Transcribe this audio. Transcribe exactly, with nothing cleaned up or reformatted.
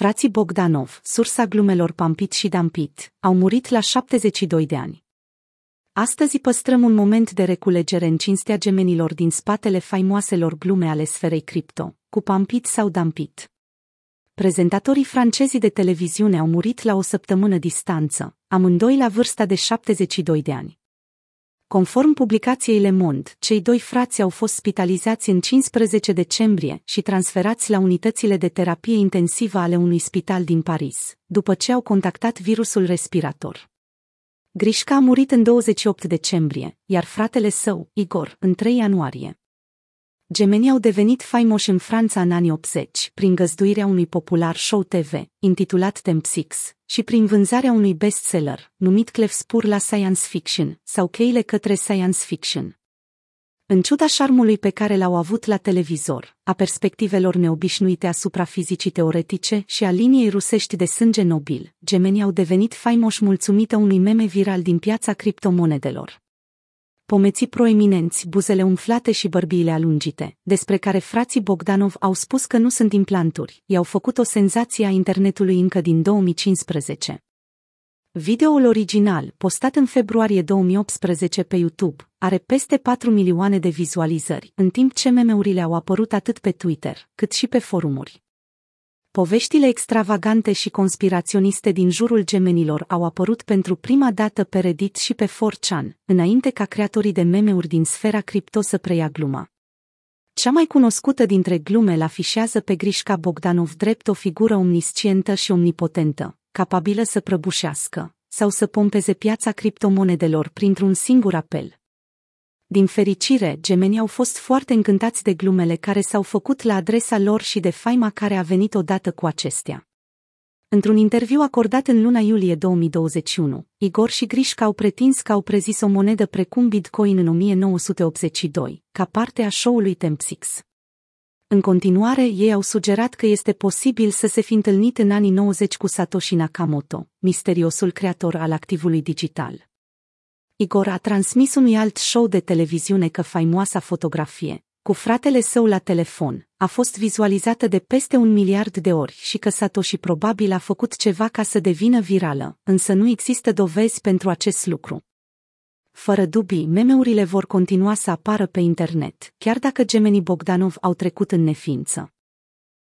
Frații Bogdanoff, sursa glumelor Pump It și Dump It, au murit la șaptezeci și doi de ani. Astăzi păstrăm un moment de reculegere în cinstea gemenilor din spatele faimoaselor glume ale sferei cripto, cu Pump It sau Dump It. Prezentatorii francezi de televiziune au murit la o săptămână distanță, amândoi la vârsta de șaptezeci și doi de ani. Conform publicației Le Monde, cei doi frați au fost spitalizați în cincisprezece decembrie și transferați la unitățile de terapie intensivă ale unui spital din Paris, după ce au contactat virusul respirator. Grișca a murit în douăzeci și opt decembrie, iar fratele său, Igor, în trei ianuarie. Gemenii au devenit faimoși în Franța în anii optzeci, prin găzduirea unui popular show T V, intitulat Temps X, și prin vânzarea unui bestseller, numit Clef Spur la Science Fiction, sau Cheile către Science Fiction. În ciuda șarmului pe care l-au avut la televizor, a perspectivelor neobișnuite asupra fizicii teoretice și a liniei rusești de sânge nobil, gemenii au devenit faimoși mulțumită unui meme viral din piața criptomonedelor. Pomeții proeminenți, buzele umflate și bărbiile alungite, despre care frații Bogdanoff au spus că nu sunt implanturi, i-au făcut o senzație a internetului încă din două mii cincisprezece. Videoul original, postat în februarie două mii optsprezece pe YouTube, are peste patru milioane de vizualizări, în timp ce meme-urile au apărut atât pe Twitter, cât și pe forumuri. Poveștile extravagante și conspiraționiste din jurul gemenilor au apărut pentru prima dată pe Reddit și pe four chan, înainte ca creatorii de meme-uri din sfera cripto să preia gluma. Cea mai cunoscută dintre glume l-afișează pe Grișca Bogdanoff drept o figură omniscientă și omnipotentă, capabilă să prăbușească sau să pompeze piața criptomonedelor printr-un singur apel. Din fericire, gemenii au fost foarte încântați de glumele care s-au făcut la adresa lor și de faima care a venit odată cu acestea. Într-un interviu acordat în luna iulie două mii douăzeci și unu, Igor și Grișca au pretins că au prezis o monedă precum Bitcoin în o mie nouă sute optzeci și doi, ca parte a show-ului Temps X. În continuare, ei au sugerat că este posibil să se fi întâlnit în anii nouăzeci cu Satoshi Nakamoto, misteriosul creator al activului digital. Igor a transmis unui alt show de televiziune că faimoasa fotografie, cu fratele său la telefon, a fost vizualizată de peste un miliard de ori și că Satoshi probabil a făcut ceva ca să devină virală, însă nu există dovezi pentru acest lucru. Fără dubii, meme-urile vor continua să apară pe internet, chiar dacă gemenii Bogdanoff au trecut în neființă.